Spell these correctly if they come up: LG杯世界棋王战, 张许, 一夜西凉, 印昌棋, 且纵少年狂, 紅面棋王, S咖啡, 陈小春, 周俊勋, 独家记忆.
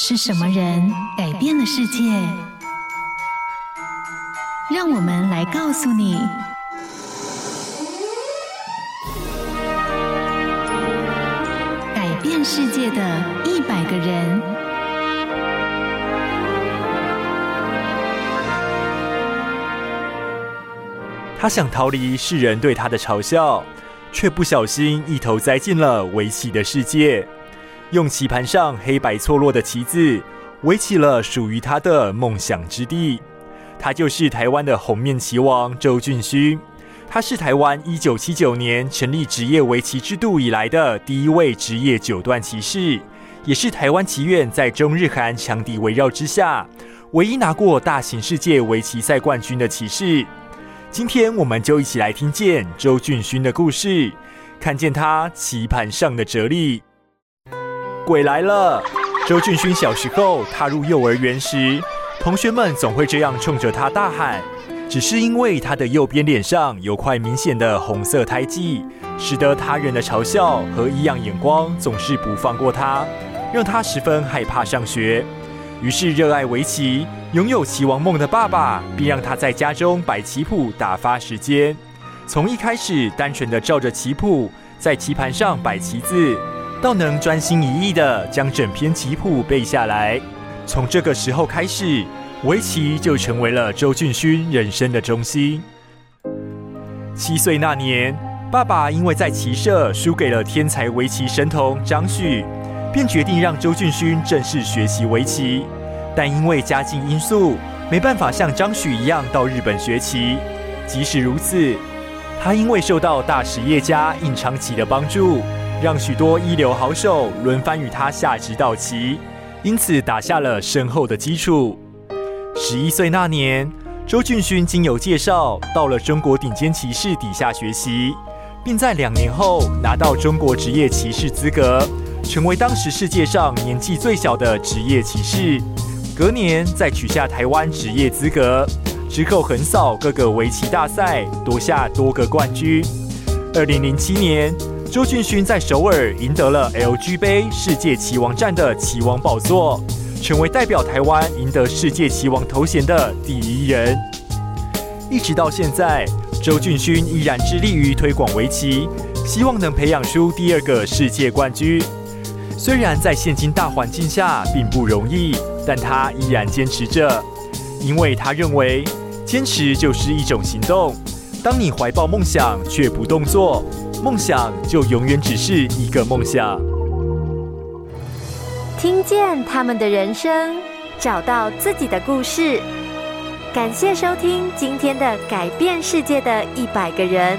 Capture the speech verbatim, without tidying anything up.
是什么人改变了世界？让我们来告诉你。改变世界的一百个人。他想逃离世人对他的嘲笑，却不小心一头栽进了围棋的世界，用棋盘上黑白错落的棋子围起了属于他的梦想之地。他就是台湾的红面棋王周俊勋，他是台湾一九七九年成立职业围棋制度以来的第一位职业九段棋士，也是台湾棋院在中日韩强敌围绕之下唯一拿过大型世界围棋赛冠军的棋士。今天我们就一起来听见周俊勋的故事，看见他棋盘上的哲理。鬼来了！周俊勋小时候踏入幼儿园时，同学们总会这样冲着他大喊，只是因为他的右边脸上有块明显的红色胎记，使得他人的嘲笑和异样眼光总是不放过他，让他十分害怕上学。于是热爱围棋、拥有棋王梦的爸爸便让他在家中摆棋谱打发时间。从一开始单纯的照着棋谱在棋盘上摆棋子，到能专心一意的将整篇棋谱背下来。从这个时候开始，围棋就成为了周俊勋人生的中心。七岁那年，爸爸因为在棋社输给了天才围棋神童张许，便决定让周俊勋正式学习围棋。但因为家境因素，没办法像张许一样到日本学棋。即使如此，他因为受到大实业家印昌棋的帮助，让许多一流好手轮番与他下指导棋，因此打下了深厚的基础。十一岁那年，周俊勋经由介绍到了中国顶尖棋士底下学习，并在两年后拿到中国职业棋士资格，成为当时世界上年纪最小的职业棋士。隔年再取下台湾职业资格，之后横扫各个围棋大赛，夺下多个冠军。二零零七年，周俊勋在首尔赢得了 L G 杯世界棋王战的棋王宝座，成为代表台湾赢得世界棋王头衔的第一人。一直到现在，周俊勋依然致力于推广围棋，希望能培养出第二个世界冠军。虽然在现今大环境下并不容易，但他依然坚持着，因为他认为坚持就是一种行动。当你怀抱梦想却不动作，梦想就永远只是一个梦想。听见他们的人生，找到自己的故事。感谢收听今天的改变世界的一百个人。